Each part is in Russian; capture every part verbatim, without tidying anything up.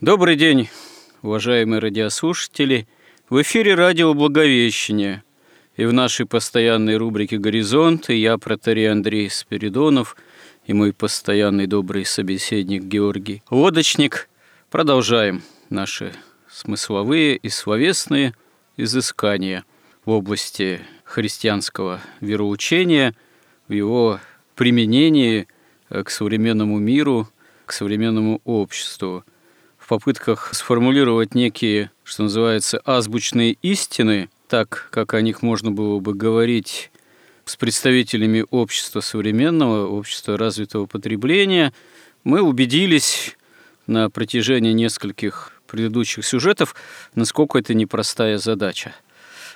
Добрый день, уважаемые радиослушатели! В эфире радио «Благовещение», и в нашей постоянной рубрике «Горизонты» я, протоиерей Андрей Спиридонов, и мой постоянный добрый собеседник Георгий Лодочник продолжаем наши смысловые и словесные изыскания в области христианского вероучения, в его применении к современному миру, к современному обществу. В попытках сформулировать некие, что называется, азбучные истины, так, как о них можно было бы говорить с представителями общества современного, общества развитого потребления, мы убедились на протяжении нескольких предыдущих сюжетов, насколько это непростая задача.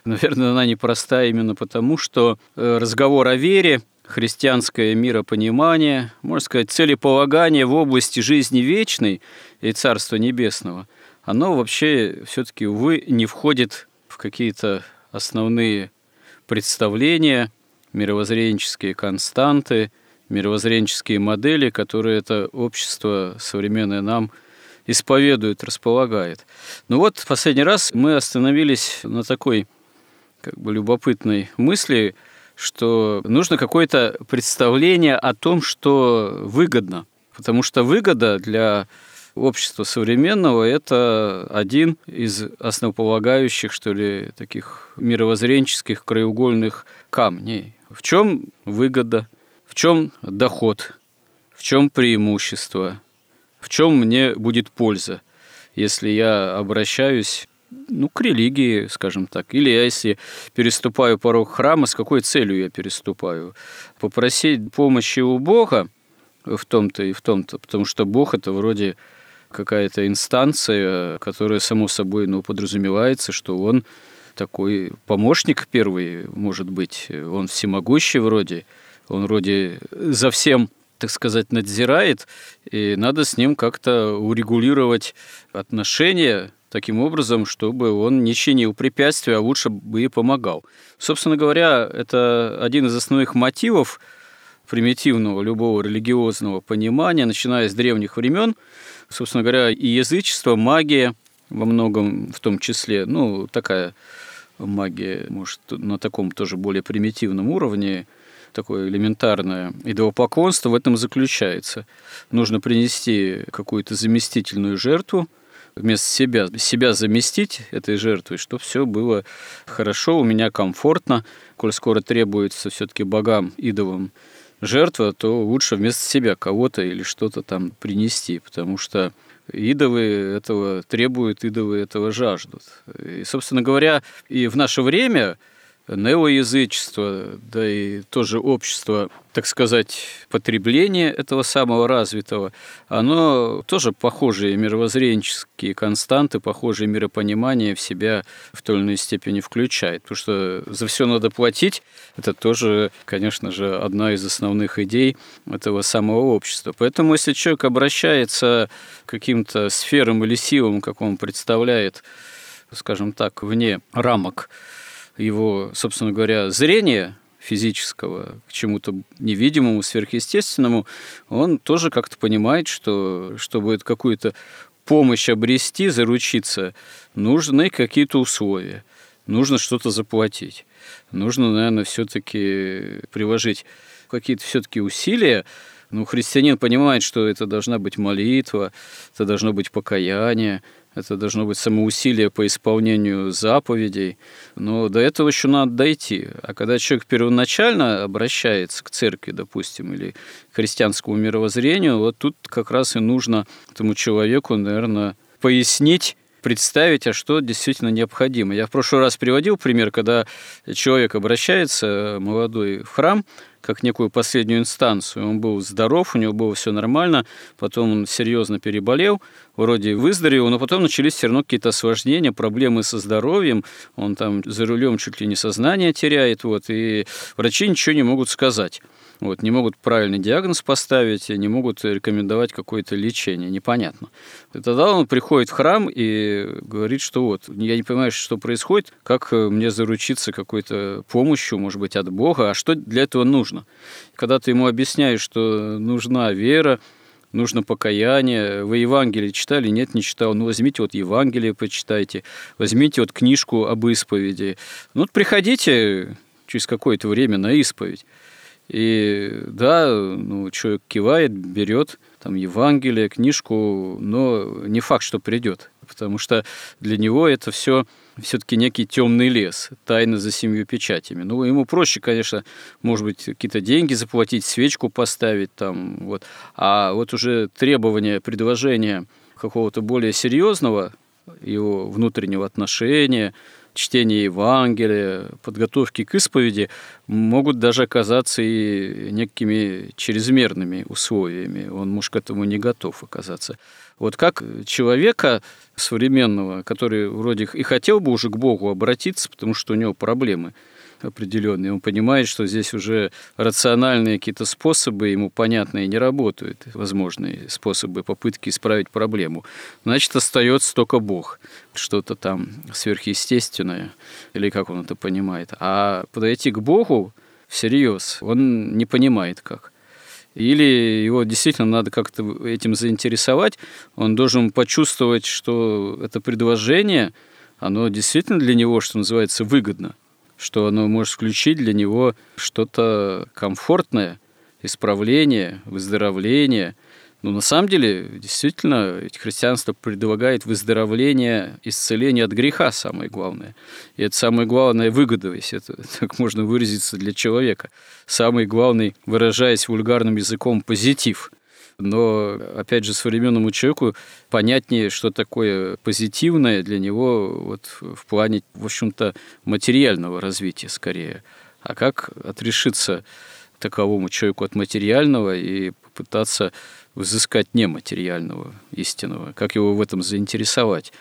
Наверное, она непростая именно потому, что разговор о вере, христианское миропонимание, можно сказать, целеполагание в области жизни вечной и Царства Небесного, оно вообще все-таки, увы, не входит в какие-то основные представления, мировоззренческие константы, мировоззренческие модели, которые это общество современное нам исповедует, располагает. Ну вот, в последний раз мы остановились на такой как бы любопытной мысли, что нужно какое-то представление о том, что выгодно. Потому что выгода для общества современного – это один из основополагающих, что ли, таких мировоззренческих краеугольных камней. В чем выгода? В чем доход? В чем преимущество? В чем мне будет польза, если я обращаюсь ну, к религии, скажем так. Или я, если переступаю порог храма, с какой целью я переступаю? Попросить помощи у Бога в том-то и в том-то, потому что Бог – это вроде какая-то инстанция, которая, само собой, ну, подразумевается, что он такой помощник первый, может быть, он всемогущий вроде, он вроде за всем, так сказать, надзирает, и надо с ним как-то урегулировать отношения, таким образом, чтобы он не чинил препятствий, а лучше бы и помогал. Собственно говоря, это один из основных мотивов примитивного любого религиозного понимания, начиная с древних времен. Собственно говоря, и язычество, магия во многом в том числе, ну, такая магия, может, на таком тоже более примитивном уровне, такое элементарное идолопоклонство в этом заключается. Нужно принести какую-то заместительную жертву, вместо себя, себя заместить этой жертвой, чтобы все было хорошо, у меня комфортно. Коль скоро требуется все-таки богам, идолам жертва, то лучше вместо себя кого-то или что-то там принести, потому что идолы этого требуют, идолы этого жаждут. И, собственно говоря, и в наше время неоязычество, да и тоже общество, так сказать, потребления этого самого развитого, оно тоже похожие мировоззренческие константы, похожие миропонимания в себя в той или иной степени включает. Потому что за все надо платить, это тоже, конечно же, одна из основных идей этого самого общества. Поэтому если человек обращается к каким-то сферам или силам, как он представляет, скажем так, вне рамок его, собственно говоря, зрения физического к чему-то невидимому, сверхъестественному, он тоже как-то понимает, что чтобы какую-то помощь обрести, заручиться, нужны какие-то условия, нужно что-то заплатить, нужно, наверное, все-таки приложить какие-то все-таки усилия. Ну, христианин понимает, что это должна быть молитва, это должно быть покаяние, это должно быть самоусилие по исполнению заповедей, но до этого еще надо дойти. А когда человек первоначально обращается к церкви, допустим, или к христианскому мировоззрению, вот тут как раз и нужно этому человеку, наверное, пояснить, представить, а что действительно необходимо. Я в прошлый раз приводил пример, когда человек обращается, молодой, в храм, как некую последнюю инстанцию. Он был здоров, у него было все нормально, потом он серьезно переболел, вроде выздоровел, но потом начались все равно какие-то осложнения, проблемы со здоровьем, он там за рулем чуть ли не сознание теряет, вот, и врачи ничего не могут сказать. Вот, не могут правильный диагноз поставить, не могут рекомендовать какое-то лечение, непонятно. И тогда он приходит в храм и говорит, что вот, я не понимаю, что происходит, как мне заручиться какой-то помощью, может быть, от Бога, а что для этого нужно? Когда ты ему объясняешь, что нужна вера, нужно покаяние. Вы Евангелие читали? Нет, не читал. Ну, возьмите вот Евангелие, почитайте. Возьмите вот книжку об исповеди. Ну, вот приходите через какое-то время на исповедь. И да, ну, человек кивает, берет там Евангелие, книжку, но не факт, что придет, потому что для него это все все-таки некий темный лес, тайна за семью печатями. Ну, ему проще, конечно, может быть, какие-то деньги заплатить, свечку поставить там, вот. А вот уже требование, предложение какого-то более серьезного его внутреннего отношения, чтение Евангелия, подготовки к исповеди могут даже оказаться и некими чрезмерными условиями. Он, может, к этому не готов оказаться. Вот как человека современного, который вроде и хотел бы уже к Богу обратиться, потому что у него проблемы определенные, он понимает, что здесь уже рациональные какие-то способы ему понятные не работают, возможные способы попытки исправить проблему. Значит, остается только Бог, что-то там сверхъестественное, или как он это понимает. А подойти к Богу всерьез он не понимает как. Или его действительно надо как-то этим заинтересовать, он должен почувствовать, что это предложение, оно действительно для него, что называется, выгодно, что оно может включить для него что-то комфортное, исправление, выздоровление. Но на самом деле, действительно, ведь христианство предлагает выздоровление, исцеление от греха, самое главное. И это самая главная выгода, если это так можно выразиться, для человека. Самый главный, выражаясь вульгарным языком, позитив. Но, опять же, современному человеку понятнее, что такое позитивное для него вот, в плане, в общем-то, материального развития скорее. А как отрешиться таковому человеку от материального и попытаться взыскать нематериального, истинного? Как его в этом заинтересовать?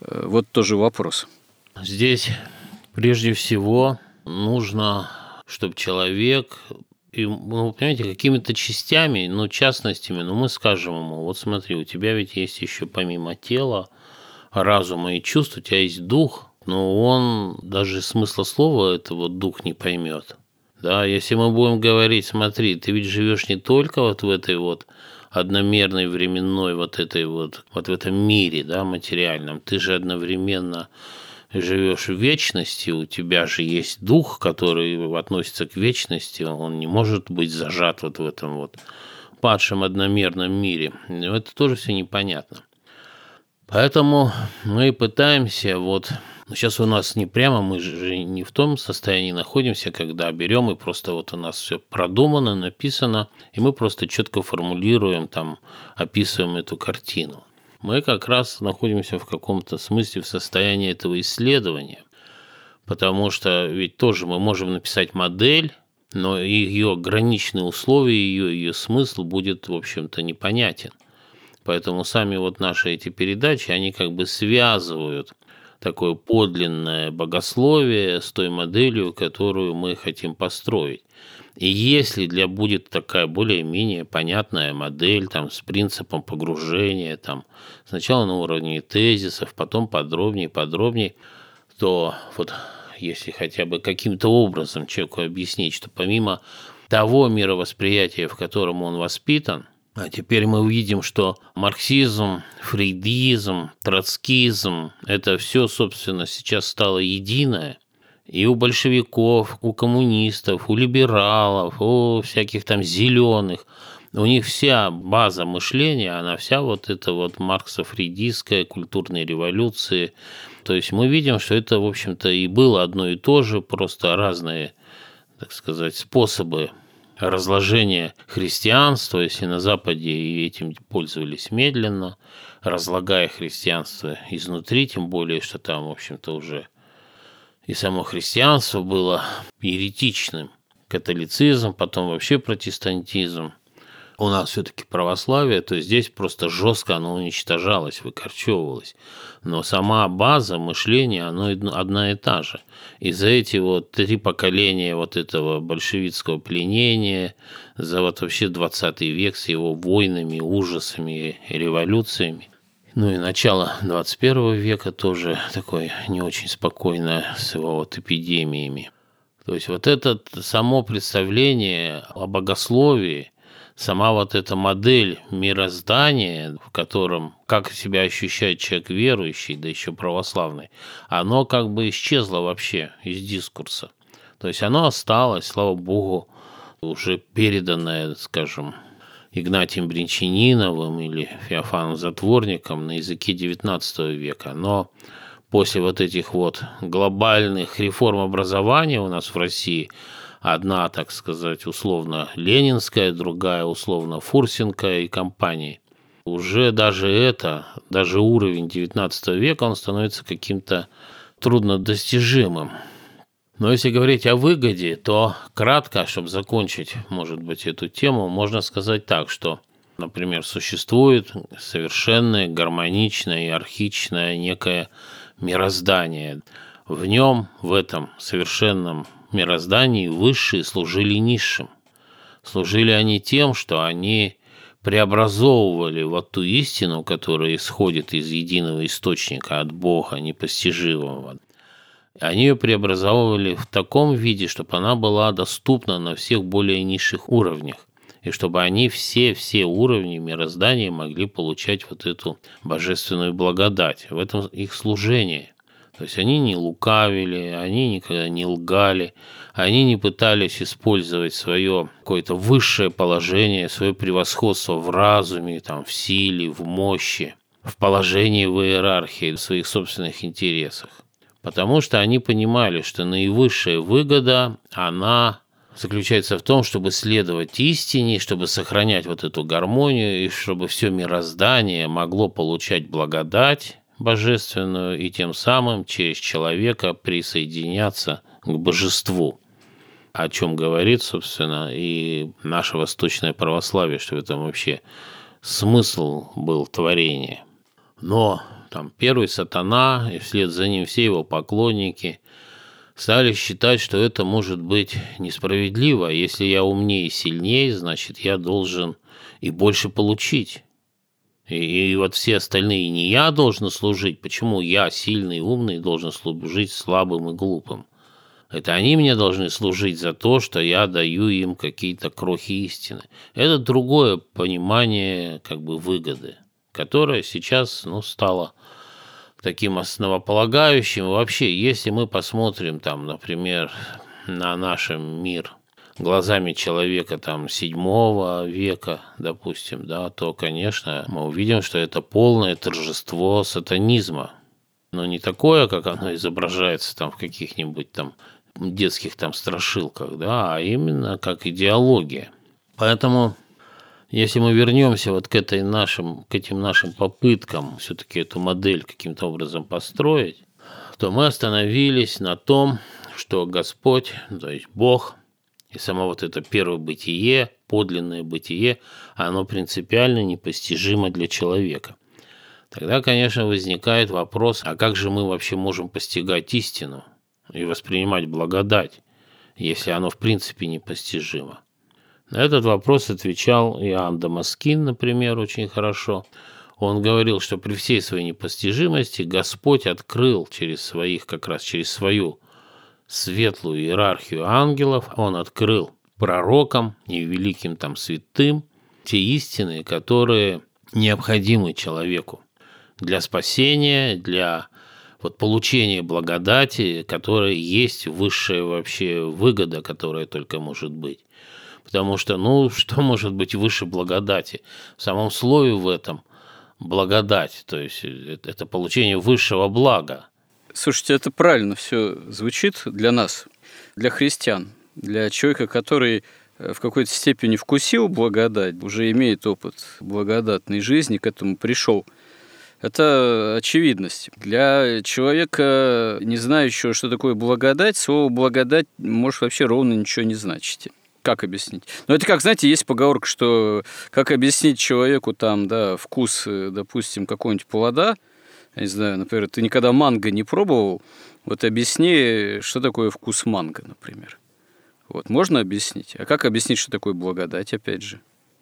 Вот тоже вопрос. Здесь прежде всего нужно, чтобы человек... И, ну, понимаете, какими-то частями, ну, частностями, ну, мы скажем ему, вот смотри, у тебя ведь есть еще помимо тела, разума и чувств, у тебя есть дух, но он даже смысла слова этого дух не поймет. Да, если мы будем говорить, смотри, ты ведь живешь не только вот в этой вот одномерной временной вот этой вот, вот в этом мире, да, материальном, ты же одновременно... живешь в вечности, у тебя же есть дух, который относится к вечности, он не может быть зажат вот в этом вот падшем одномерном мире. Это тоже все непонятно. Поэтому мы пытаемся вот... Сейчас у нас не прямо, мы же не в том состоянии находимся, когда берем и просто вот у нас все продумано, написано, и мы просто четко формулируем, там, описываем эту картину. Мы как раз находимся в каком-то смысле в состоянии этого исследования, потому что ведь тоже мы можем написать модель, но ее граничные условия, ее, ее смысл будет, в общем-то, непонятен. Поэтому сами вот наши эти передачи, они как бы связывают такое подлинное богословие с той моделью, которую мы хотим построить. И если для будет такая более-менее понятная модель там, с принципом погружения, там, сначала на уровне тезисов, потом подробнее, подробнее, то вот если хотя бы каким-то образом человеку объяснить, что помимо того мировосприятия, в котором он воспитан, а теперь мы увидим, что марксизм, фрейдизм, троцкизм – это все, собственно, сейчас стало единое, и у большевиков, у коммунистов, у либералов, у всяких там зеленых. У них вся база мышления, она вся вот эта вот марксо-фрейдистская, культурной революции. То есть мы видим, что это, в общем-то, и было одно и то же, просто разные, так сказать, способы разложения христианства, если на Западе и этим пользовались медленно, разлагая христианство изнутри, тем более, что там, в общем-то, уже и само христианство было еретичным. Католицизм, потом вообще протестантизм. У нас все-таки православие, то здесь просто жестко оно уничтожалось, выкорчевывалось. Но сама база мышления, оно одна и та же. И за эти вот три поколения вот этого большевистского пленения, за вот вообще двадцатый век с его войнами, ужасами, революциями, ну и начало двадцать первого века тоже такое не очень спокойное с его вот эпидемиями. То есть вот это само представление о богословии, сама вот эта модель мироздания, в котором как себя ощущает человек верующий, да еще православный, оно как бы исчезло вообще из дискурса. То есть оно осталось, слава богу, уже переданное, скажем, Игнатием Бринчаниновым или Феофаном Затворником на языке девятнадцатого века. Но после вот этих вот глобальных реформ образования у нас в России – одна, так сказать, условно ленинская, другая условно фурсенкая и компании. Уже даже это, даже уровень девятнадцатого века, он становится каким-то труднодостижимым. Но если говорить о выгоде, то кратко, чтобы закончить, может быть, эту тему, можно сказать так, что, например, существует совершенное, гармоничное и архичное некое мироздание. В нем, в этом совершенном мироздании высшие служили низшим. Служили они тем, что они преобразовывали вот ту истину, которая исходит из единого источника, от Бога непостижимого. Они ее преобразовывали в таком виде, чтобы она была доступна на всех более низших уровнях, и чтобы они все-все уровни мироздания могли получать вот эту божественную благодать. В этом их служение. То есть они не лукавили, они никогда не лгали, они не пытались использовать свое какое-то высшее положение, свое превосходство в разуме, там, в силе, в мощи, в положении в иерархии, в своих собственных интересах. Потому что они понимали, что наивысшая выгода, она заключается в том, чтобы следовать истине, чтобы сохранять вот эту гармонию, и чтобы все мироздание могло получать благодать божественную, и тем самым через человека присоединяться к божеству, о чем говорит, собственно, и наше восточное православие, что в этом вообще смысл был творения. Но там первый сатана, и вслед за ним все его поклонники стали считать, что это может быть несправедливо. Если я умнее и сильнее, значит, я должен и больше получить. И вот все остальные, не я должен служить, почему я, сильный и умный, должен служить слабым и глупым? Это они мне должны служить за то, что я даю им какие-то крохи истины. Это другое понимание как бы выгоды, которое сейчас, ну, стало таким основополагающим. И вообще, если мы посмотрим, там, например, на наш мир глазами человека там седьмого века, допустим, да, то, конечно, мы увидим, что это полное торжество сатанизма. Но не такое, как оно изображается там в каких-нибудь там детских там страшилках, да, а именно как идеология. Поэтому, если мы вернемся вот к этой нашим, к этим нашим попыткам все-таки эту модель каким-то образом построить, то мы остановились на том, что Господь, то есть Бог, и само вот это первое бытие, подлинное бытие, оно принципиально непостижимо для человека. Тогда, конечно, возникает вопрос, а как же мы вообще можем постигать истину и воспринимать благодать, если оно в принципе непостижимо? На этот вопрос отвечал Иоанн Дамаскин, например, очень хорошо. Он говорил, что при всей своей непостижимости Господь открыл через своих, как раз через свою светлую иерархию ангелов, он открыл пророкам и великим там святым те истины, которые необходимы человеку для спасения, для вот получения благодати, которая есть высшая вообще выгода, которая только может быть. Потому что, ну, что может быть выше благодати? В самом слове в этом благодать, то есть это получение высшего блага. Слушайте, это правильно все звучит для нас, для христиан, для человека, который в какой-то степени вкусил благодать, уже имеет опыт благодатной жизни, к этому пришел. Это очевидность. Для человека, не знающего, что такое благодать, слово «благодать» может вообще ровно ничего не значить. Как объяснить? Ну, это как, знаете, есть поговорка, что как объяснить человеку там, да, вкус, допустим, какого-нибудь плода, я не знаю, например, ты никогда манго не пробовал, вот объясни, что такое вкус манго, например. Вот, можно объяснить? А как объяснить, что такое благодать, опять же?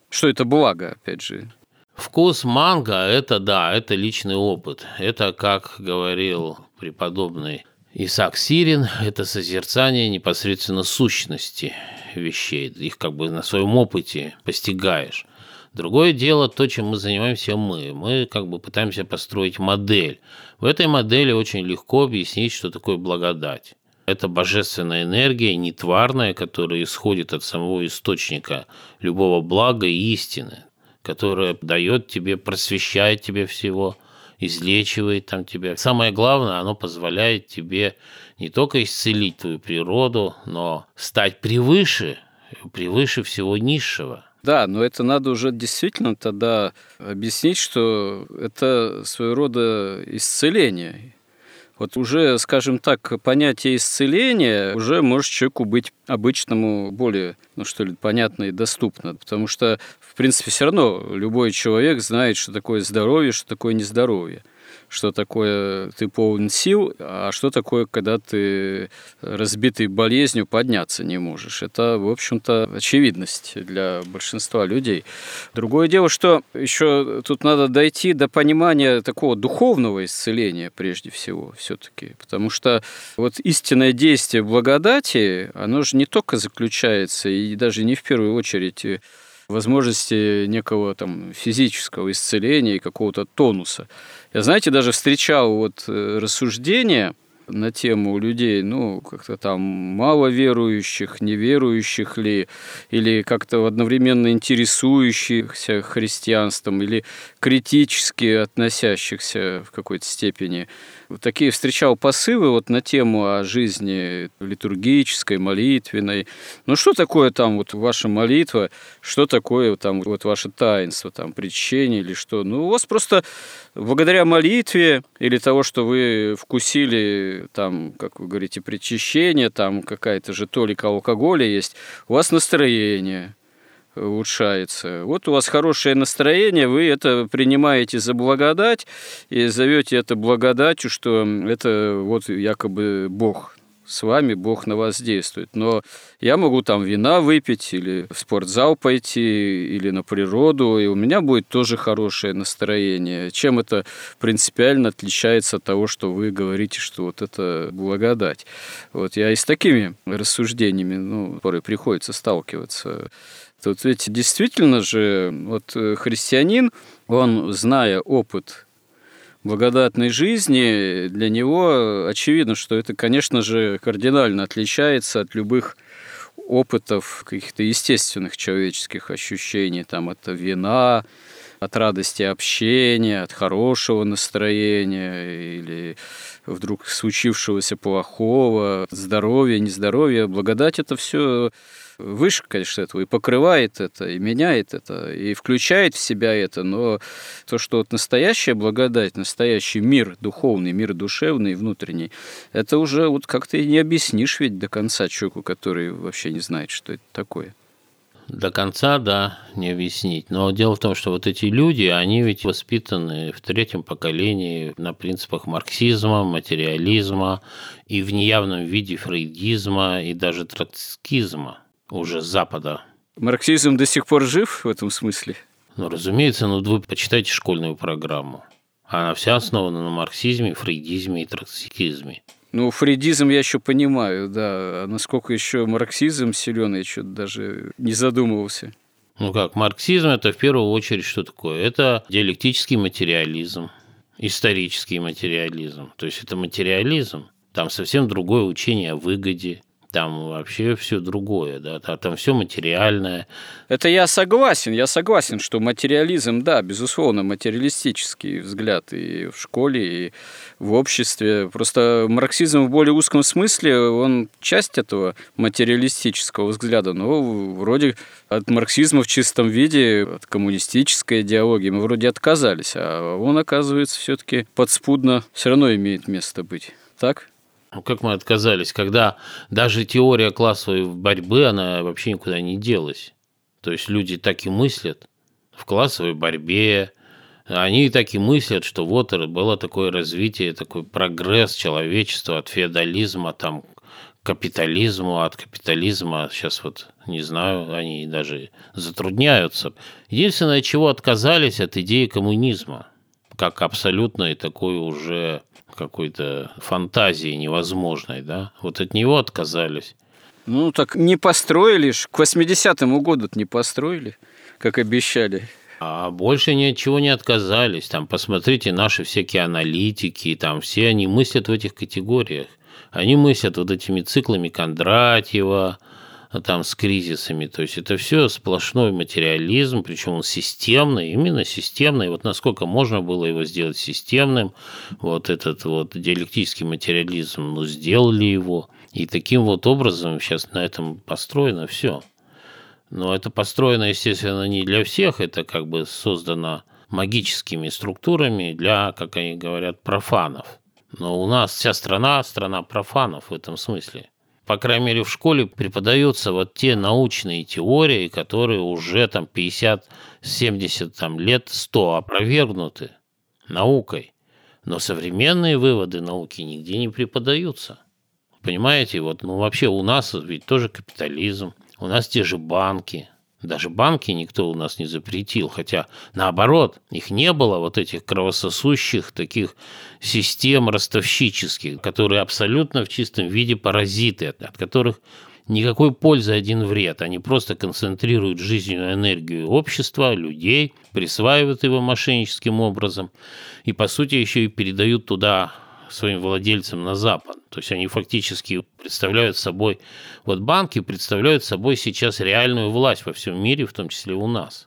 Что это благо, опять же? Вкус манго – это, да, это личный опыт. Это, как говорил преподобный Исаак Сирин, это созерцание непосредственно сущности вещей. Их как бы на своем опыте постигаешь. Другое дело то, чем мы занимаемся мы. Мы как бы пытаемся построить модель. В этой модели очень легко объяснить, что такое благодать. Это божественная энергия, нетварная, которая исходит от самого источника любого блага и истины, которая дает тебе, просвещает тебе всего, излечивает там тебя. Самое главное, оно позволяет тебе не только исцелить твою природу, но стать превыше, превыше всего низшего. Да, но это надо уже действительно тогда объяснить, что это своего рода исцеление. Вот уже, скажем так, понятие исцеления уже может человеку быть обычному более, ну что ли, понятно и доступно. Потому что, в принципе, все равно любой человек знает, что такое здоровье, что такое нездоровье, что такое ты полон сил, а что такое, когда ты разбитый болезнью подняться не можешь. Это, в общем-то, очевидность для большинства людей. Другое дело, что еще тут надо дойти до понимания такого духовного исцеления прежде всего все-таки, потому что вот истинное действие благодати, оно же не только заключается и даже не в первую очередь возможности некого там физического исцеления и какого-то тонуса. Я, знаете, даже встречал вот рассуждения на тему людей, ну, как-то там маловерующих, неверующих ли, или как-то одновременно интересующихся христианством, или критически относящихся в какой-то степени. Вот такие встречал посылы вот на тему о жизни литургической, молитвенной. Ну, что такое там вот ваша молитва, что такое там вот ваше таинство, там, причащение или что? Ну, у вас просто благодаря молитве или того, что вы вкусили, там, как вы говорите, причащение, там какая-то же толика алкоголя есть, у вас настроение улучшается. Вот у вас хорошее настроение, вы это принимаете за благодать и зовете это благодатью, что это вот якобы Бог с вами, Бог на вас действует. Но я могу там вина выпить или в спортзал пойти, или на природу, и у меня будет тоже хорошее настроение. Чем это принципиально отличается от того, что вы говорите, что вот это благодать? Вот я и с такими рассуждениями, ну, порой приходится сталкиваться. Тут ведь действительно же вот христианин, он, зная опыт благодатной жизни, для него очевидно, что это, конечно же, кардинально отличается от любых опытов каких-то естественных человеческих ощущений, там, от вина, от радости общения, от хорошего настроения или вдруг случившегося плохого, здоровья, нездоровья. Благодать – это все выше, конечно, этого, и покрывает это, и меняет это, и включает в себя это, но то, что вот настоящая благодать, настоящий мир духовный, мир душевный, внутренний, это уже вот как-то и не объяснишь ведь до конца человеку, который вообще не знает, что это такое. До конца, да, не объяснить. Но дело в том, что вот эти люди, они ведь воспитаны в третьем поколении на принципах марксизма, материализма и в неявном виде фрейдизма и даже троцкизма уже с Запада. Марксизм до сих пор жив в этом смысле? Ну, разумеется, но вы почитайте школьную программу. Она вся основана на марксизме, фрейдизме и троцкизме. Ну, фрейдизм я еще понимаю, да. А насколько еще марксизм силен, я что-то даже не задумывался. Ну как, марксизм – это в первую очередь что такое? Это диалектический материализм, исторический материализм. То есть это материализм. Там совсем другое учение о выгоде. там вообще все другое, да, там все материальное. Это я согласен, я согласен, что материализм, да, безусловно, материалистический взгляд и в школе, и в обществе. Просто марксизм в более узком смысле, он часть этого материалистического взгляда, но вроде от марксизма в чистом виде, от коммунистической идеологии мы вроде отказались, а он, оказывается, все-таки подспудно все равно имеет место быть. Так? Ну, как мы отказались, когда даже теория классовой борьбы, она вообще никуда не делась. То есть люди так и мыслят в классовой борьбе, они так и мыслят, что вот было такое развитие, такой прогресс человечества от феодализма там, к капитализму, от капитализма, сейчас вот, не знаю, они даже затрудняются. Единственное, чего отказались, от идеи коммунизма, как абсолютной такой уже какой-то фантазии невозможной, да? Вот от него отказались. Ну, так не построили ж, к восьмидесятому году не построили, как обещали. А больше ни от чего не отказались. Там, посмотрите, наши всякие аналитики, там все они мыслят в этих категориях. Они мыслят вот этими циклами Кондратьева, там с кризисами. То есть это все сплошной материализм, причем он системный, именно системный. Вот насколько можно было его сделать системным, вот этот вот диалектический материализм, ну, сделали его. И таким вот образом сейчас на этом построено все. Но это построено, естественно, не для всех, это как бы создано магическими структурами для, как они говорят, профанов. Но у нас вся страна, страна профанов в этом смысле. По крайней мере, в школе преподаются вот те научные теории, которые уже там пятьдесят-семьдесят там, лет, сто опровергнуты наукой. Но современные выводы науки нигде не преподаются. Понимаете, вот, ну, вообще у нас ведь тоже капитализм, у нас те же банки. Даже банки никто у нас не запретил, хотя, наоборот, их не было, вот этих кровососущих таких систем ростовщических, которые абсолютно в чистом виде паразиты, от которых никакой пользы, один вред. Они просто концентрируют жизненную энергию общества, людей, присваивают его мошенническим образом и, по сути, еще и передают туда своим владельцам на Запад. То есть они фактически представляют собой, вот банки представляют собой сейчас реальную власть во всем мире, в том числе у нас.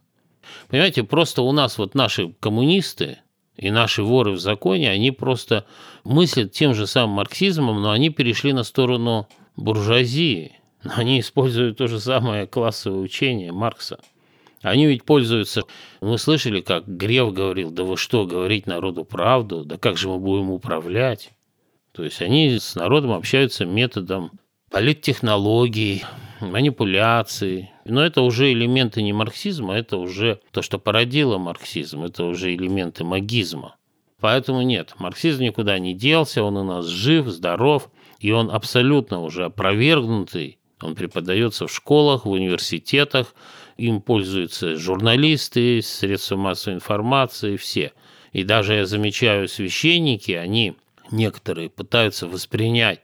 Понимаете, просто у нас вот наши коммунисты и наши воры в законе, они просто мыслят тем же самым марксизмом, но они перешли на сторону буржуазии. Они используют то же самое классовое учение Маркса. Они ведь пользуются... Мы слышали, как Греф говорил, да вы что, говорить народу правду? Да как же мы будем управлять? То есть они с народом общаются методом политтехнологий, манипуляций. Но это уже элементы не марксизма, это уже то, что породило марксизм, это уже элементы магизма. Поэтому нет, марксизм никуда не делся, он у нас жив, здоров, и он абсолютно уже опровергнутый. Он преподается в школах, в университетах, им пользуются журналисты, средства массовой информации, все. И даже, я замечаю, священники, они некоторые пытаются воспринять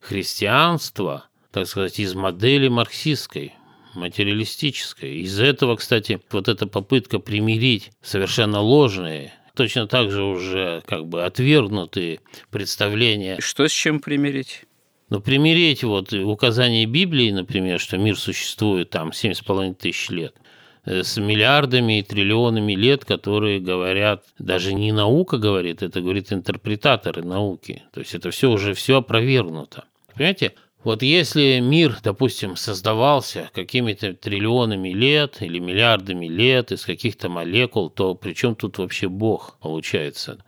христианство, так сказать, из модели марксистской, материалистической. Из-за этого, кстати, вот эта попытка примирить совершенно ложные, точно так же уже как бы отвергнутые представления. Что с чем примирить? Но примирить вот указание Библии, например, что мир существует там семь с половиной тысяч лет, с миллиардами и триллионами лет, которые говорят, даже не наука говорит, это говорит интерпретаторы науки. То есть это все уже все опровергнуто. Понимаете, вот если мир, допустим, создавался какими-то триллионами лет или миллиардами лет из каких-то молекул, то при чем тут вообще Бог получается?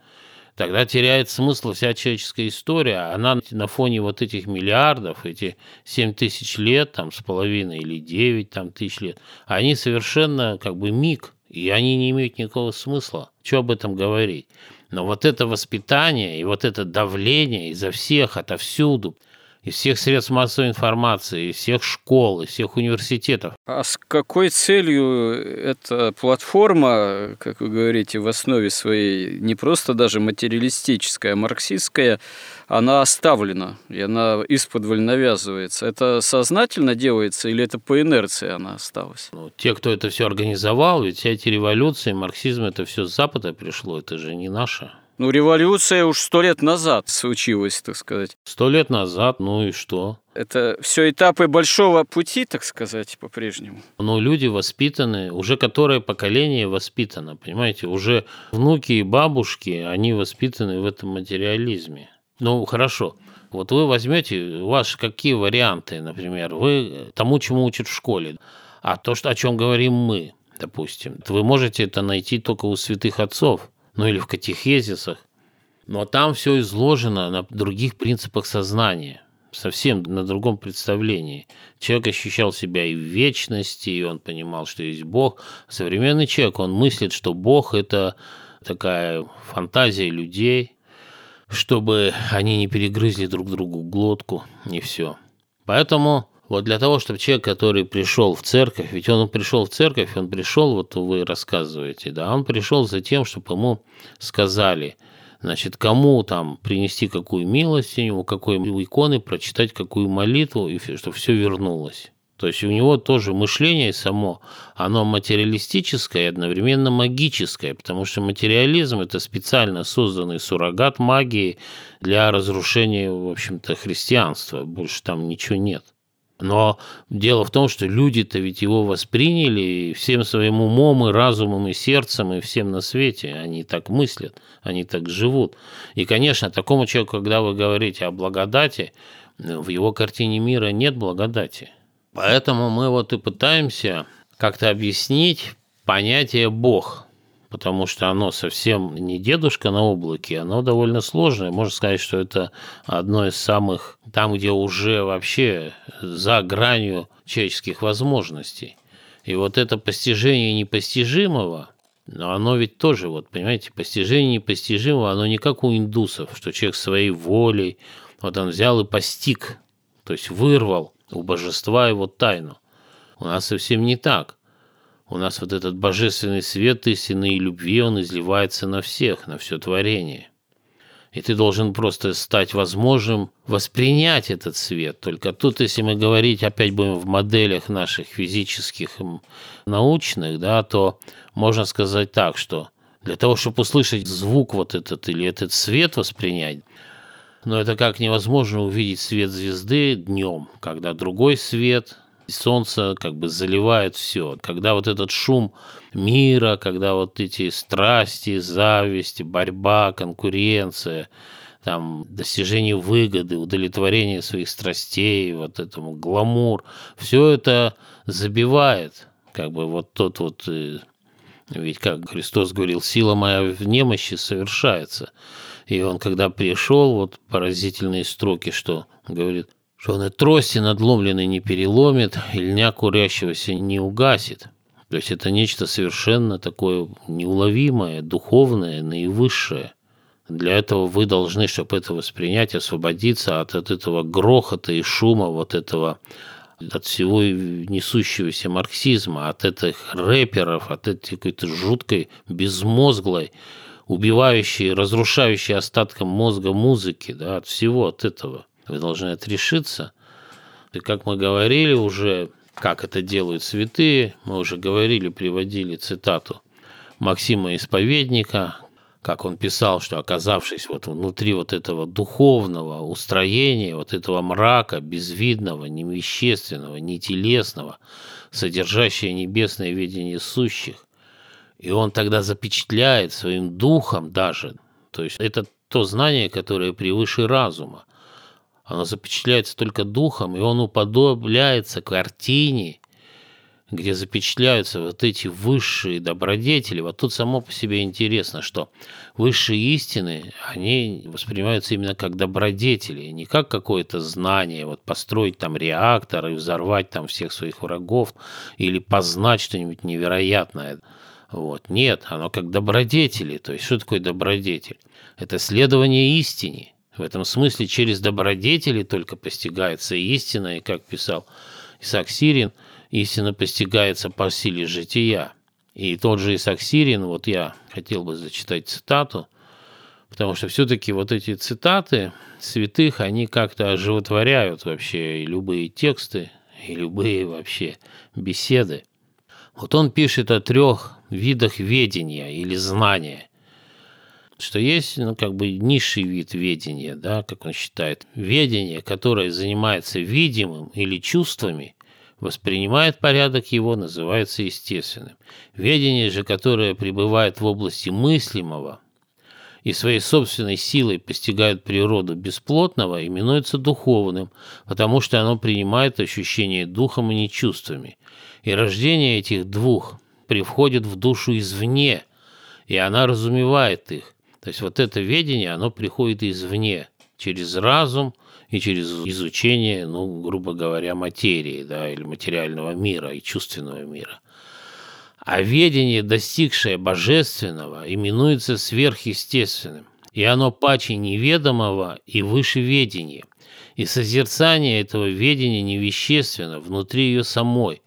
Тогда теряет смысл вся человеческая история. Она на фоне вот этих миллиардов, эти семь тысяч лет, там, с половиной или девять там, тысяч лет, они совершенно как бы миг, и они не имеют никакого смысла. Что об этом говорить? Но вот это воспитание и вот это давление изо всех, отовсюду, из всех средств массовой информации, из всех школ, из всех университетов. А с какой целью эта платформа, как вы говорите, в основе своей не просто даже материалистическая, а марксистская, она оставлена, и она исподволь навязывается? Это сознательно делается или это по инерции она осталась? Ну, те, кто это все организовал, ведь все эти революции, марксизм, это все с Запада пришло, это же не наше. Ну, революция уж сто лет назад случилась, так сказать. Сто лет назад, ну и что? Это все этапы большого пути, так сказать, по-прежнему. Но люди воспитаны, уже которое поколение воспитано, понимаете? Уже внуки и бабушки, они воспитаны в этом материализме. Ну, хорошо. Вот вы возьмете, у вас какие варианты, например, вы тому, чему учат в школе, а то, о чем говорим мы, допустим, вы можете это найти только у святых отцов, ну или в катехезисах, но там все изложено на других принципах сознания, совсем на другом представлении. Человек ощущал себя и в вечности, и он понимал, что есть Бог. Современный человек, он мыслит, что Бог – это такая фантазия людей, чтобы они не перегрызли друг другу глотку, и все. Поэтому вот для того, чтобы человек, который пришел в церковь, ведь он пришел в церковь, он пришел, вот вы рассказываете, да, он пришел за тем, чтобы ему сказали, значит, кому там принести какую милостыню, у какой иконы прочитать какую молитву, и чтобы все вернулось. То есть у него тоже мышление само, оно материалистическое и одновременно магическое, потому что материализм – это специально созданный суррогат магии для разрушения, в общем-то, христианства. Больше там ничего нет. Но дело в том, что люди-то ведь его восприняли всем своим умом и разумом и сердцем, и всем на свете. Они так мыслят, они так живут. И, конечно, такому человеку, когда вы говорите о благодати, в его картине мира нет благодати. Поэтому мы вот и пытаемся как-то объяснить понятие «Бог», потому что оно совсем не дедушка на облаке, оно довольно сложное. Можно сказать, что это одно из самых, там, где уже вообще за гранью человеческих возможностей. И вот это постижение непостижимого, но оно ведь тоже, вот, понимаете, постижение непостижимого, оно не как у индусов, что человек своей волей, вот он взял и постиг, то есть вырвал у божества его тайну. У нас совсем не так. У нас вот этот божественный свет истины и любви, он изливается на всех, на все творение. И ты должен просто стать возможным воспринять этот свет. Только тут, если мы говорить, опять будем в моделях наших физических, научных, да, то можно сказать так, что для того, чтобы услышать звук вот этот или этот свет воспринять, но это как невозможно увидеть свет звезды днем, когда другой свет, солнце как бы заливает все. Когда вот этот шум мира, когда вот эти страсти, зависть, борьба, конкуренция, там, достижение выгоды, удовлетворение своих страстей, вот этому гламур, все это забивает как бы вот тот вот... Ведь, как Христос говорил, сила моя в немощи совершается. И он, когда пришел, вот поразительные строки, что он говорит, что он и трости надломленной не переломит, и льня курящегося не угасит. То есть это нечто совершенно такое неуловимое, духовное, наивысшее. Для этого вы должны, чтобы это воспринять, освободиться от, от этого грохота и шума вот этого, от всего несущегося марксизма, от этих рэперов, от этой какой-то жуткой, безмозглой, убивающей, разрушающей остатком мозга музыки, да, от всего от этого. Вы должны отрешиться. И как мы говорили уже, как это делают святые, мы уже говорили, приводили цитату Максима Исповедника, как он писал, что, оказавшись вот внутри вот этого духовного устроения, вот этого мрака безвидного, невещественного, нетелесного, содержащего небесное видение сущих, и он тогда запечатляет своим духом даже, то есть это то знание, которое превыше разума, оно запечатляется только духом, и он уподобляется картине, где запечатляются вот эти высшие добродетели. Вот тут само по себе интересно, что высшие истины, они воспринимаются именно как добродетели, не как какое-то знание, вот построить там реактор и взорвать там всех своих врагов или познать что-нибудь невероятное. Вот. Нет, оно как добродетели. То есть что такое добродетель? Это следование истине. В этом смысле через добродетели только постигается истина, и как писал Исаак Сирин, истина постигается по силе жития. И тот же Исаак Сирин, вот я хотел бы зачитать цитату, потому что все-таки вот эти цитаты святых, они как-то оживотворяют вообще и любые тексты, и любые вообще беседы. Вот он пишет о трех видах ведения или знания. что есть, ну, как бы низший вид ведения, да, как он считает. Ведение, которое занимается видимым или чувствами, воспринимает порядок его, называется естественным. Ведение же, которое пребывает в области мыслимого и своей собственной силой постигает природу бесплотного, именуется духовным, потому что оно принимает ощущение духом и не чувствами. И рождение этих двух приходит в душу извне, и она разумевает их. То есть вот это ведение, оно приходит извне, через разум и через изучение, ну, грубо говоря, материи, да, или материального мира и чувственного мира. А ведение, достигшее божественного, именуется сверхъестественным, и оно паче неведомого и выше ведения. И созерцание этого ведения невещественно внутри ее самой.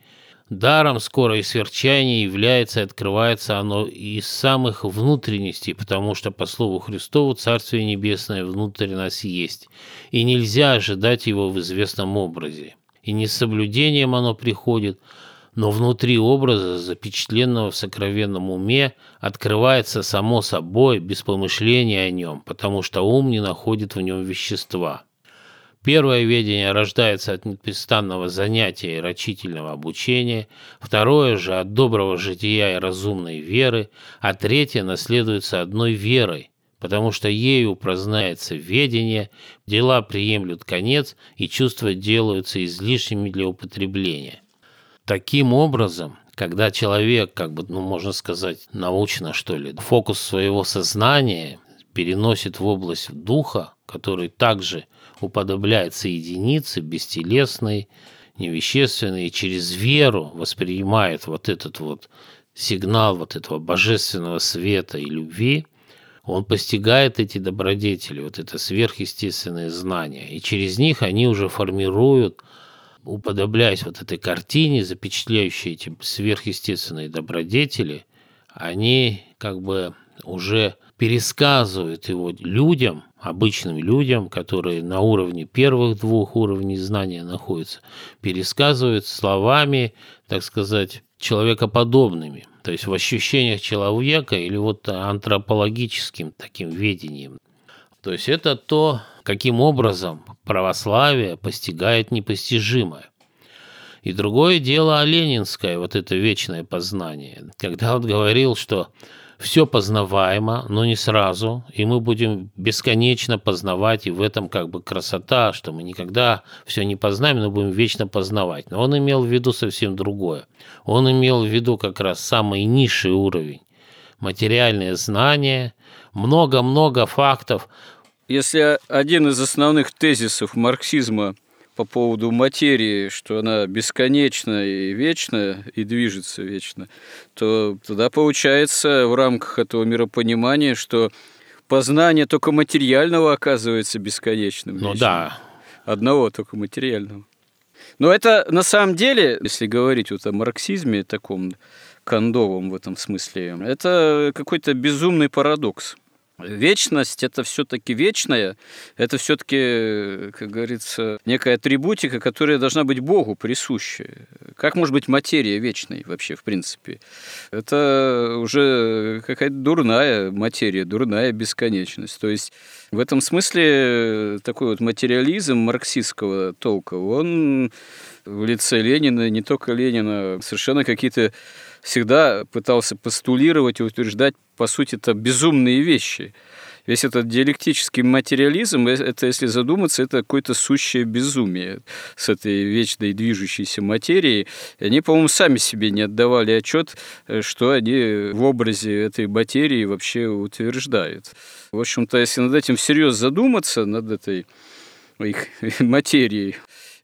Даром скоро и сверчание является, и открывается оно из самых внутренностей, потому что, по слову Христову, Царствие Небесное внутрь нас есть, и нельзя ожидать его в известном образе. И не с соблюдением оно приходит, но внутри образа, запечатленного в сокровенном уме, открывается само собой, без помышления о нем, потому что ум не находит в нем вещества. Первое ведение рождается от непрестанного занятия и рачительного обучения, второе же – от доброго жития и разумной веры, а третье наследуется одной верой, потому что ею прознается ведение, дела приемлют конец и чувства делаются излишними для употребления. Таким образом, когда человек, как бы, ну, можно сказать, научно, что ли, фокус своего сознания переносит в область духа, который также уподобляется единице, бестелесной, невещественной, и через веру воспринимает вот этот вот сигнал вот этого божественного света и любви, он постигает эти добродетели, вот это сверхъестественное знание, и через них они уже формируют, уподобляясь вот этой картине, запечатляющей эти сверхъестественные добродетели, они как бы уже пересказывают его людям, обычным людям, которые на уровне первых двух уровней знания находятся, пересказывают словами, так сказать, человекоподобными, то есть в ощущениях человека или вот антропологическим таким ведением. То есть это то, каким образом православие постигает непостижимое. И другое дело оленинское, вот это вечное познание, когда он говорил, что все познаваемо, но не сразу, и мы будем бесконечно познавать, и в этом как бы красота, что мы никогда все не познаем, но будем вечно познавать. Но он имел в виду совсем другое. Он имел в виду как раз самый низший уровень, материальное знание, много-много фактов. Если один из основных тезисов марксизма по поводу материи, что она бесконечна и вечна, и движется вечно, то тогда получается в рамках этого миропонимания, что познание только материального оказывается бесконечным. Ну да. Одного только материального. Но это на самом деле, если говорить вот о марксизме таком кондовом в этом смысле, это какой-то безумный парадокс. Вечность – это все-таки вечное, это все-таки, как говорится, некая атрибутика, которая должна быть Богу присуща. Как может быть материя вечной вообще, в принципе? Это уже какая-то дурная материя, дурная бесконечность. То есть в этом смысле такой вот материализм марксистского толка, он в лице Ленина, не только Ленина, совершенно какие-то всегда пытался постулировать и утверждать, по сути, это безумные вещи. Весь этот диалектический материализм, это, если задуматься, это какое-то сущее безумие с этой вечной движущейся материей. И они, по-моему, сами себе не отдавали отчет, что они в образе этой материи вообще утверждают. В общем-то, если над этим всерьез задуматься, над этой их материей,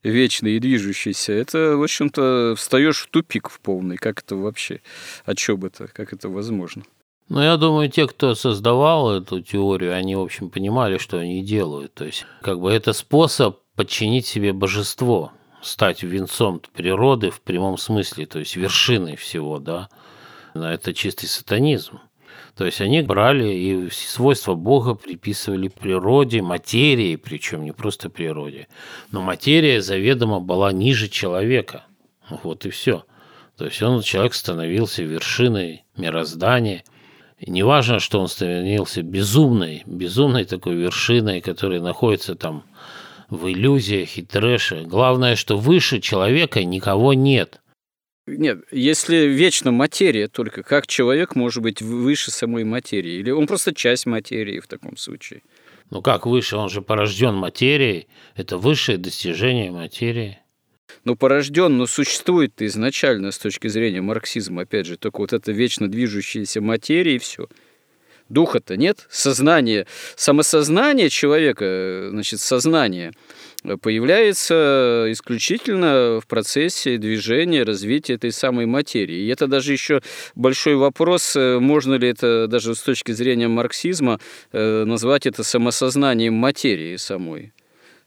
вечный и движущийся, это, в общем-то, встаешь в тупик в полный. Как это вообще? О чем это? Как это возможно? Ну, я думаю, те, кто создавал эту теорию, они, в общем, понимали, что они делают. То есть, как бы это способ подчинить себе божество, стать венцом природы в прямом смысле, то есть вершиной всего, да. Это чистый сатанизм. То есть они брали и свойства Бога приписывали природе, материи, причем не просто природе. Но материя заведомо была ниже человека. Вот и все. То есть он, человек становился вершиной мироздания. И не важно, что он становился безумной, безумной такой вершиной, которая находится там в иллюзиях и трэше. Главное, что выше человека никого нет. Нет, если вечно материя только, как человек может быть выше самой материи? Или он просто часть материи в таком случае? Ну как выше? Он же порожден материей. Это высшее достижение материи. Ну, порожден, но существует изначально с точки зрения марксизма, опять же, только вот эта вечно движущаяся материя и все. Духа-то нет, сознание, самосознание человека, значит, сознание появляется исключительно в процессе движения, развития этой самой материи. И это даже еще большой вопрос, можно ли это даже с точки зрения марксизма назвать это самосознанием материи самой.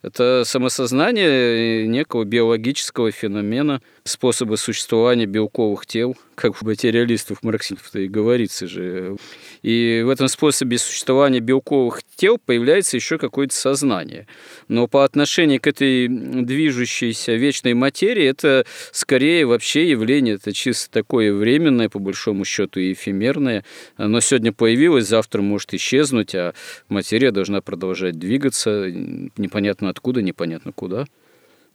Это самосознание некого биологического феномена, способа существования белковых тел, как у материалистов, марксистов-то и говорится же. И в этом способе существования белковых тел появляется еще какое-то сознание. Но по отношению к этой движущейся вечной материи это скорее вообще явление, это чисто такое временное, по большому счету, и эфемерное. Оно сегодня появилось, завтра может исчезнуть, а материя должна продолжать двигаться, непонятно откуда, непонятно куда.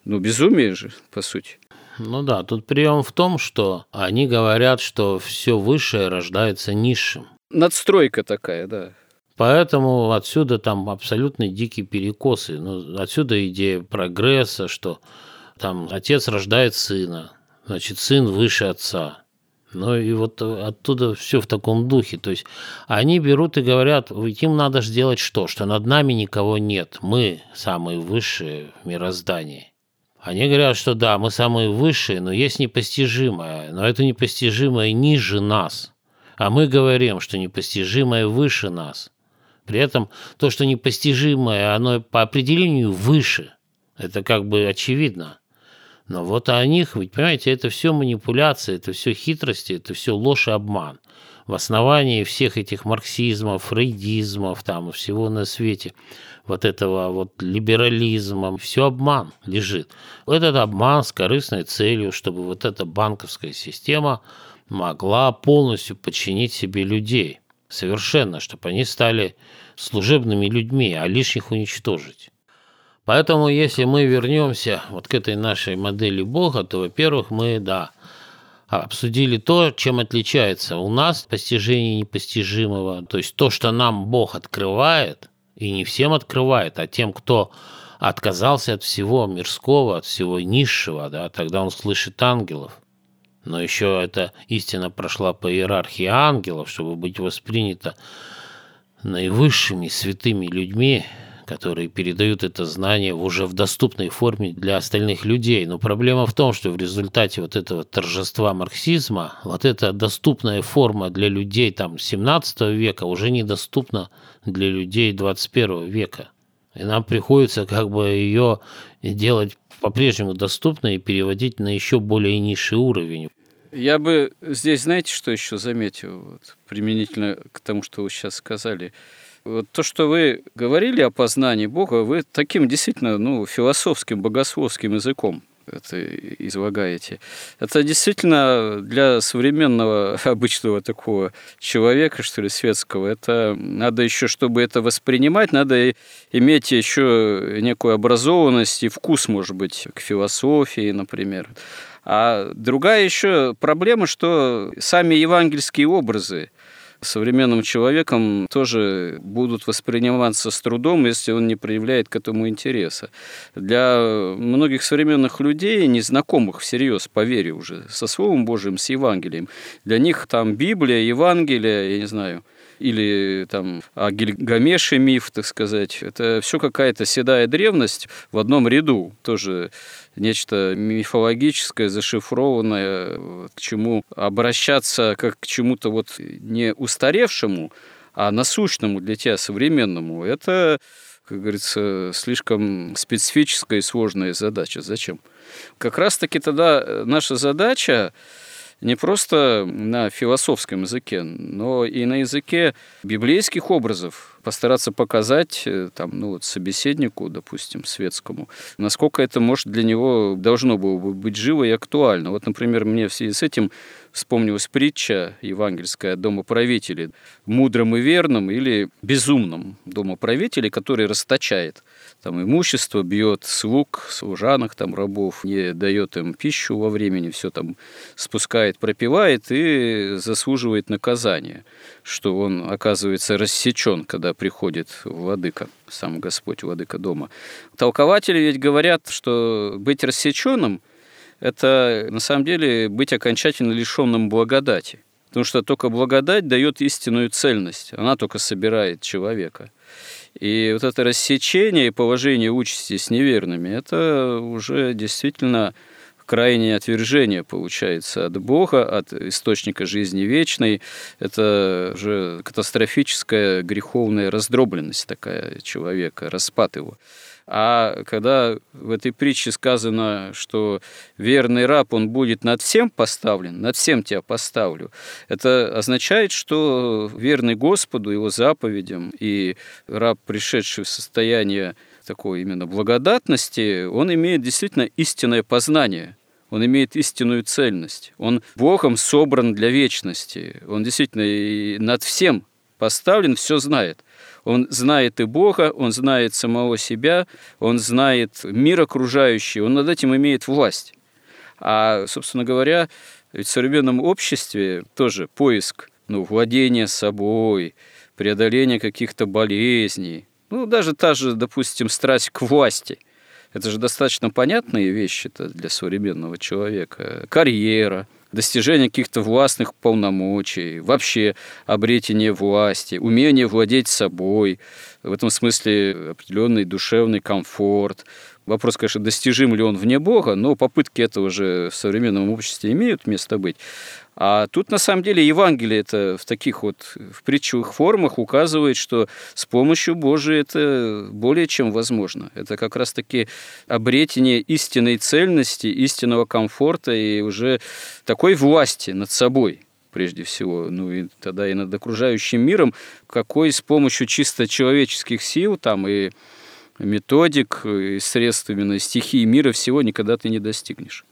Ну, безумие же, по сути. Ну да, тут прием в том, что они говорят, что все высшее рождается низшим. Надстройка такая, да. Поэтому отсюда там абсолютно дикие перекосы. Ну, отсюда идея прогресса, что там отец рождает сына, значит, сын выше отца. Ну и вот оттуда все в таком духе. То есть они берут и говорят, ведь им надо же делать что? Что над нами никого нет. Мы самые высшие в мироздании. Они говорят, что да, мы самые высшие, но есть непостижимое. Но это непостижимое ниже нас. А мы говорим, что непостижимое выше нас. При этом то, что непостижимое, оно по определению выше. Это как бы очевидно. Но вот о них, ведь, понимаете, это все манипуляции, это все хитрости, это все ложь и обман. В основании всех этих марксизмов, фрейдизмов, там, всего на свете, вот этого вот либерализма, все обман лежит. Этот обман с корыстной целью, чтобы вот эта банковская система могла полностью подчинить себе людей. Совершенно, чтобы они стали служебными людьми, а лишних уничтожить. Поэтому, если мы вернемся вот к этой нашей модели Бога, то, во-первых, мы, да, обсудили то, чем отличается у нас постижение непостижимого, то есть то, что нам Бог открывает, и не всем открывает, а тем, кто отказался от всего мирского, от всего низшего, да, тогда он слышит ангелов. Но еще эта истина прошла по иерархии ангелов, чтобы быть воспринята наивысшими святыми людьми, которые передают это знание уже в доступной форме для остальных людей. Но проблема в том, что в результате вот этого торжества марксизма вот эта доступная форма для людей там, семнадцатого века уже недоступна для людей двадцать первого века. И нам приходится как бы ее делать по-прежнему доступной и переводить на еще более низший уровень. Я бы здесь, знаете, что еще заметил, вот, применительно к тому, что вы сейчас сказали? Вот то, что вы говорили о познании Бога, вы таким действительно ну, философским, богословским языком это излагаете. Это действительно для современного обычного такого человека, что ли, светского, это надо еще, чтобы это воспринимать, надо иметь еще некую образованность и вкус, может быть, к философии, например. А другая еще проблема, что сами евангельские образы современным человеком тоже будут восприниматься с трудом, если он не проявляет к этому интереса. Для многих современных людей, незнакомых всерьез, по вере уже, со Словом Божиим, с Евангелием, для них там Библия, Евангелие, я не знаю, или там о Гильгамеше миф, так сказать, это все какая-то седая древность в одном ряду, тоже нечто мифологическое, зашифрованное, к чему обращаться как к чему-то вот не устаревшему, а насущному для тебя современному. Это, как говорится, слишком специфическая и сложная задача. Зачем? Как раз-таки тогда наша задача не просто на философском языке, но и на языке библейских образов, постараться показать там, ну, вот собеседнику, допустим, светскому, насколько это, может, для него должно было бы быть живо и актуально. Вот, например, мне в связи с этим вспомнилась притча евангельская о домоправителе, мудром и верном или безумном домоправителе, который расточает там, имущество, бьет слуг, служанок, там, рабов, не дает им пищу во времени, все там спускает, пропивает и заслуживает наказания, что он оказывается рассечен, когда приходит владыка, сам Господь, владыка дома. Толкователи ведь говорят, что быть рассеченным — это на самом деле быть окончательно лишенным благодати. Потому что только благодать дает истинную цельность. Она только собирает человека. И вот это рассечение и положение участи с неверными – это уже действительно крайнее отвержение, получается, от Бога, от источника жизни вечной. Это уже катастрофическая греховная раздробленность такая человека, распад его. А когда в этой притче сказано, что верный раб, он будет над всем поставлен, над всем тебя поставлю, это означает, что верный Господу, его заповедям, и раб, пришедший в состояние такой именно благодатности, он имеет действительно истинное познание. Он имеет истинную цельность. Он Богом собран для вечности. Он действительно и над всем поставлен, все знает. Он знает и Бога, он знает самого себя, он знает мир окружающий, он над этим имеет власть. А, собственно говоря, ведь в современном обществе тоже поиск, ну, владения собой, преодоление каких-то болезней, ну, даже та же, допустим, страсть к власти. Это же достаточно понятные вещи-то для современного человека. Карьера, достижение каких-то властных полномочий, вообще обретение власти, умение владеть собой, в этом смысле определенный душевный комфорт. Вопрос, конечно, достижим ли он вне Бога, но попытки этого же в современном обществе имеют место быть. А тут, на самом деле, Евангелие это в таких вот в притчевых формах указывает, что с помощью Божией это более чем возможно. Это как раз-таки обретение истинной цельности, истинного комфорта и уже такой власти над собой, прежде всего, ну и тогда и над окружающим миром, какой с помощью чисто человеческих сил там и методик, и средств именно стихии мира всего никогда ты не достигнешь.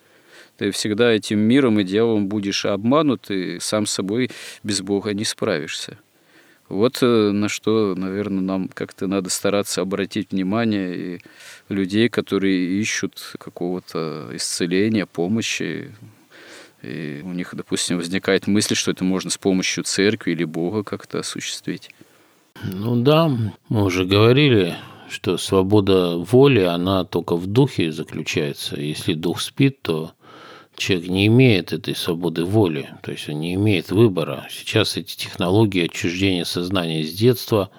Ты всегда этим миром и дьяволом будешь обманут, и сам с собой без Бога не справишься. Вот на что, наверное, нам как-то надо стараться обратить внимание и людей, которые ищут какого-то исцеления, помощи. И у них, допустим, возникает мысль, что это можно с помощью церкви или Бога как-то осуществить. Ну да, мы уже говорили, что свобода воли, она только в духе заключается. Если дух спит, то человек не имеет этой свободы воли, то есть он не имеет выбора. Сейчас эти технологии отчуждения сознания с детства,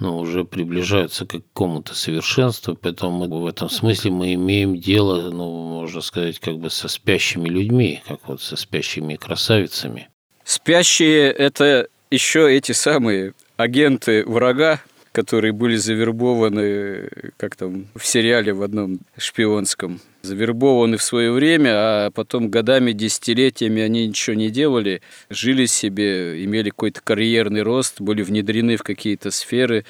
ну, уже приближаются к какому-то совершенству, поэтому мы, в этом смысле мы имеем дело, ну, можно сказать, как бы со спящими людьми, как вот со спящими красавицами. Спящие – это еще эти самые агенты врага, которые были завербованы, как там в сериале в одном шпионском, завербованы в свое время, а потом годами, десятилетиями они ничего не делали, жили себе, имели какой-то карьерный рост, были внедрены в какие-то сферы,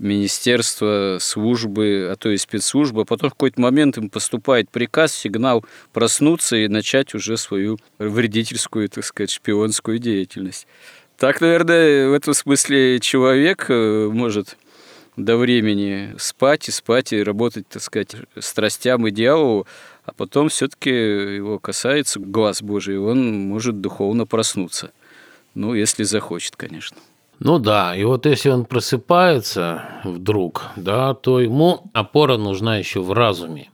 министерства, службы, а то и спецслужбы. Потом в какой-то момент им поступает приказ, сигнал проснуться и начать уже свою вредительскую, так сказать, шпионскую деятельность. Так, наверное, в этом смысле человек может до времени спать и спать, и работать, так сказать, страстям и дьяволу, а потом все-таки его касается глаз Божий, и он может духовно проснуться. Ну, если захочет, конечно. Ну да, и вот если он просыпается вдруг, да, то ему опора нужна еще в разуме.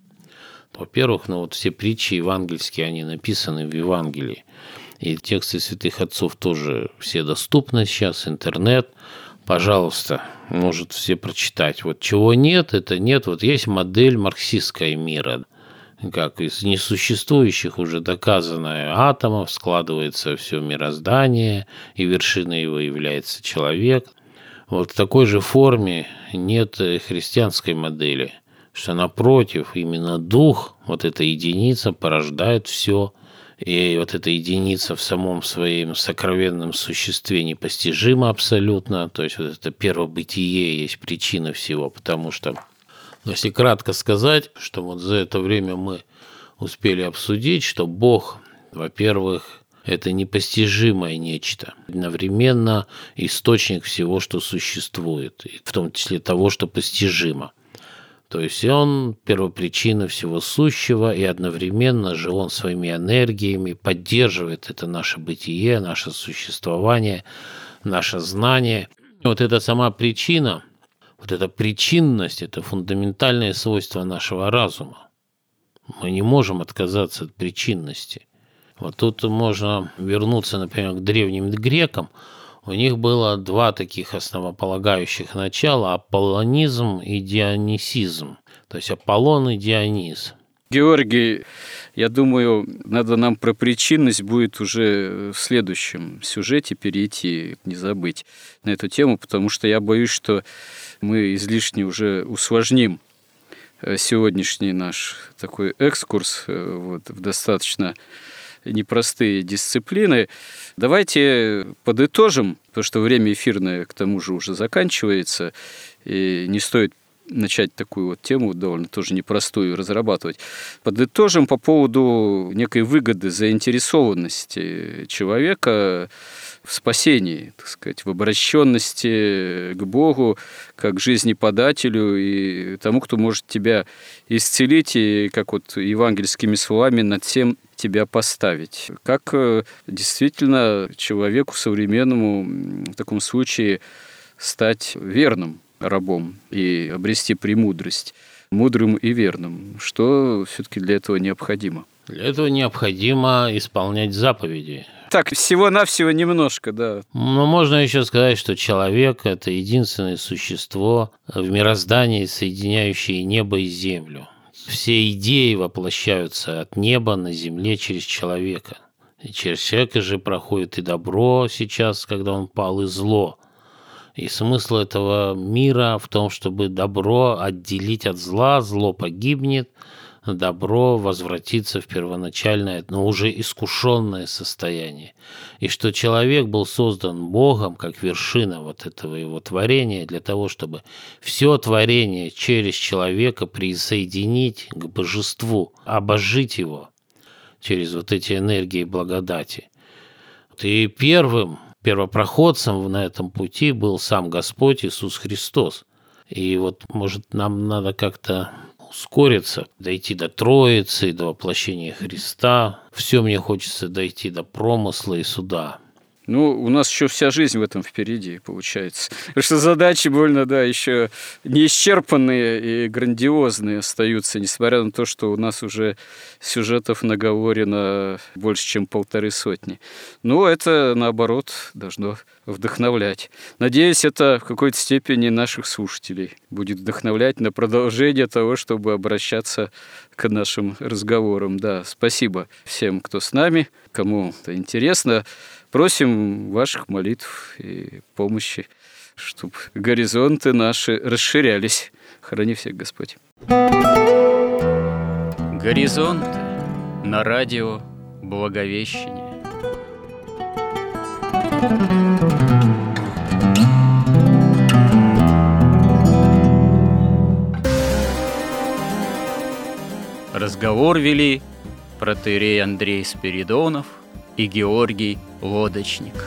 Во-первых, ну вот все притчи евангельские, они написаны в Евангелии. И тексты святых отцов тоже все доступны сейчас, интернет. Пожалуйста, может все прочитать. Вот чего нет, это нет. Вот есть модель марксистского мира. Как из несуществующих уже доказанно атомов складывается все мироздание, и вершиной его является человек. Вот в такой же форме нет христианской модели, что напротив, именно дух, вот эта единица порождает все и вот эта единица в самом своем сокровенном существе непостижима абсолютно, то есть вот это первобытие есть причина всего, потому что, если кратко сказать, что вот за это время мы успели обсудить, что Бог, во-первых, это непостижимое нечто, одновременно источник всего, что существует, в том числе того, что постижимо. То есть он первопричина всего сущего, и одновременно же он своими энергиями поддерживает это наше бытие, наше существование, наше знание. И вот эта сама причина, вот эта причинность – это фундаментальное свойство нашего разума. Мы не можем отказаться от причинности. Вот тут можно вернуться, например, к древним грекам. У них было два таких основополагающих начала – аполлонизм и дионисизм, то есть Аполлон и Дионис. Георгий, я думаю, надо нам про причинность будет уже в следующем сюжете перейти, не забыть на эту тему, потому что я боюсь, что мы излишне уже усложним сегодняшний наш такой экскурс вот, в достаточно... непростые дисциплины. Давайте подытожим, потому что время эфирное, к тому же, уже заканчивается, и не стоит начать такую вот тему, довольно тоже непростую, разрабатывать. Подытожим по поводу некой выгоды, заинтересованности человека в спасении, так сказать, в обращенности к Богу, как жизнеподателю и тому, кто может тебя исцелить, и, как вот евангельскими словами, над всем тебя поставить. Как действительно человеку современному в таком случае стать верным рабом и обрести премудрость, мудрым и верным? Что все-таки для этого необходимо? Для этого необходимо исполнять заповеди. Так, всего-навсего немножко, да. Но можно еще сказать, что человек – это единственное существо в мироздании, соединяющее небо и землю. Все идеи воплощаются от неба на земле через человека. И через человека же проходит и добро сейчас, когда он пал, и зло. И смысл этого мира в том, чтобы добро отделить от зла, зло погибнет, добро возвратится в первоначальное, но уже искушенное состояние. И что человек был создан Богом, как вершина вот этого его творения, для того, чтобы все творение через человека присоединить к божеству, обожить его через вот эти энергии благодати. И первым первопроходцем на этом пути был сам Господь Иисус Христос. И вот, может, нам надо как-то ускориться, дойти до Троицы, до воплощения Христа. Все мне хочется дойти до промысла и суда. Ну, у нас еще вся жизнь в этом впереди, получается. Потому что задачи больно, да, еще неисчерпанные и грандиозные остаются, несмотря на то, что у нас уже сюжетов наговорено больше, чем полторы сотни. Но это, наоборот, должно вдохновлять. Надеюсь, это в какой-то степени наших слушателей будет вдохновлять на продолжение того, чтобы обращаться к нашим разговорам. Да, спасибо всем, кто с нами, кому это интересно. Просим ваших молитв и помощи, чтобы горизонты наши расширялись. Храни всех Господь. Горизонты на радио Благовещение. Разговор вели протоиерей Андрей Спиридонов и Георгий Лодочник.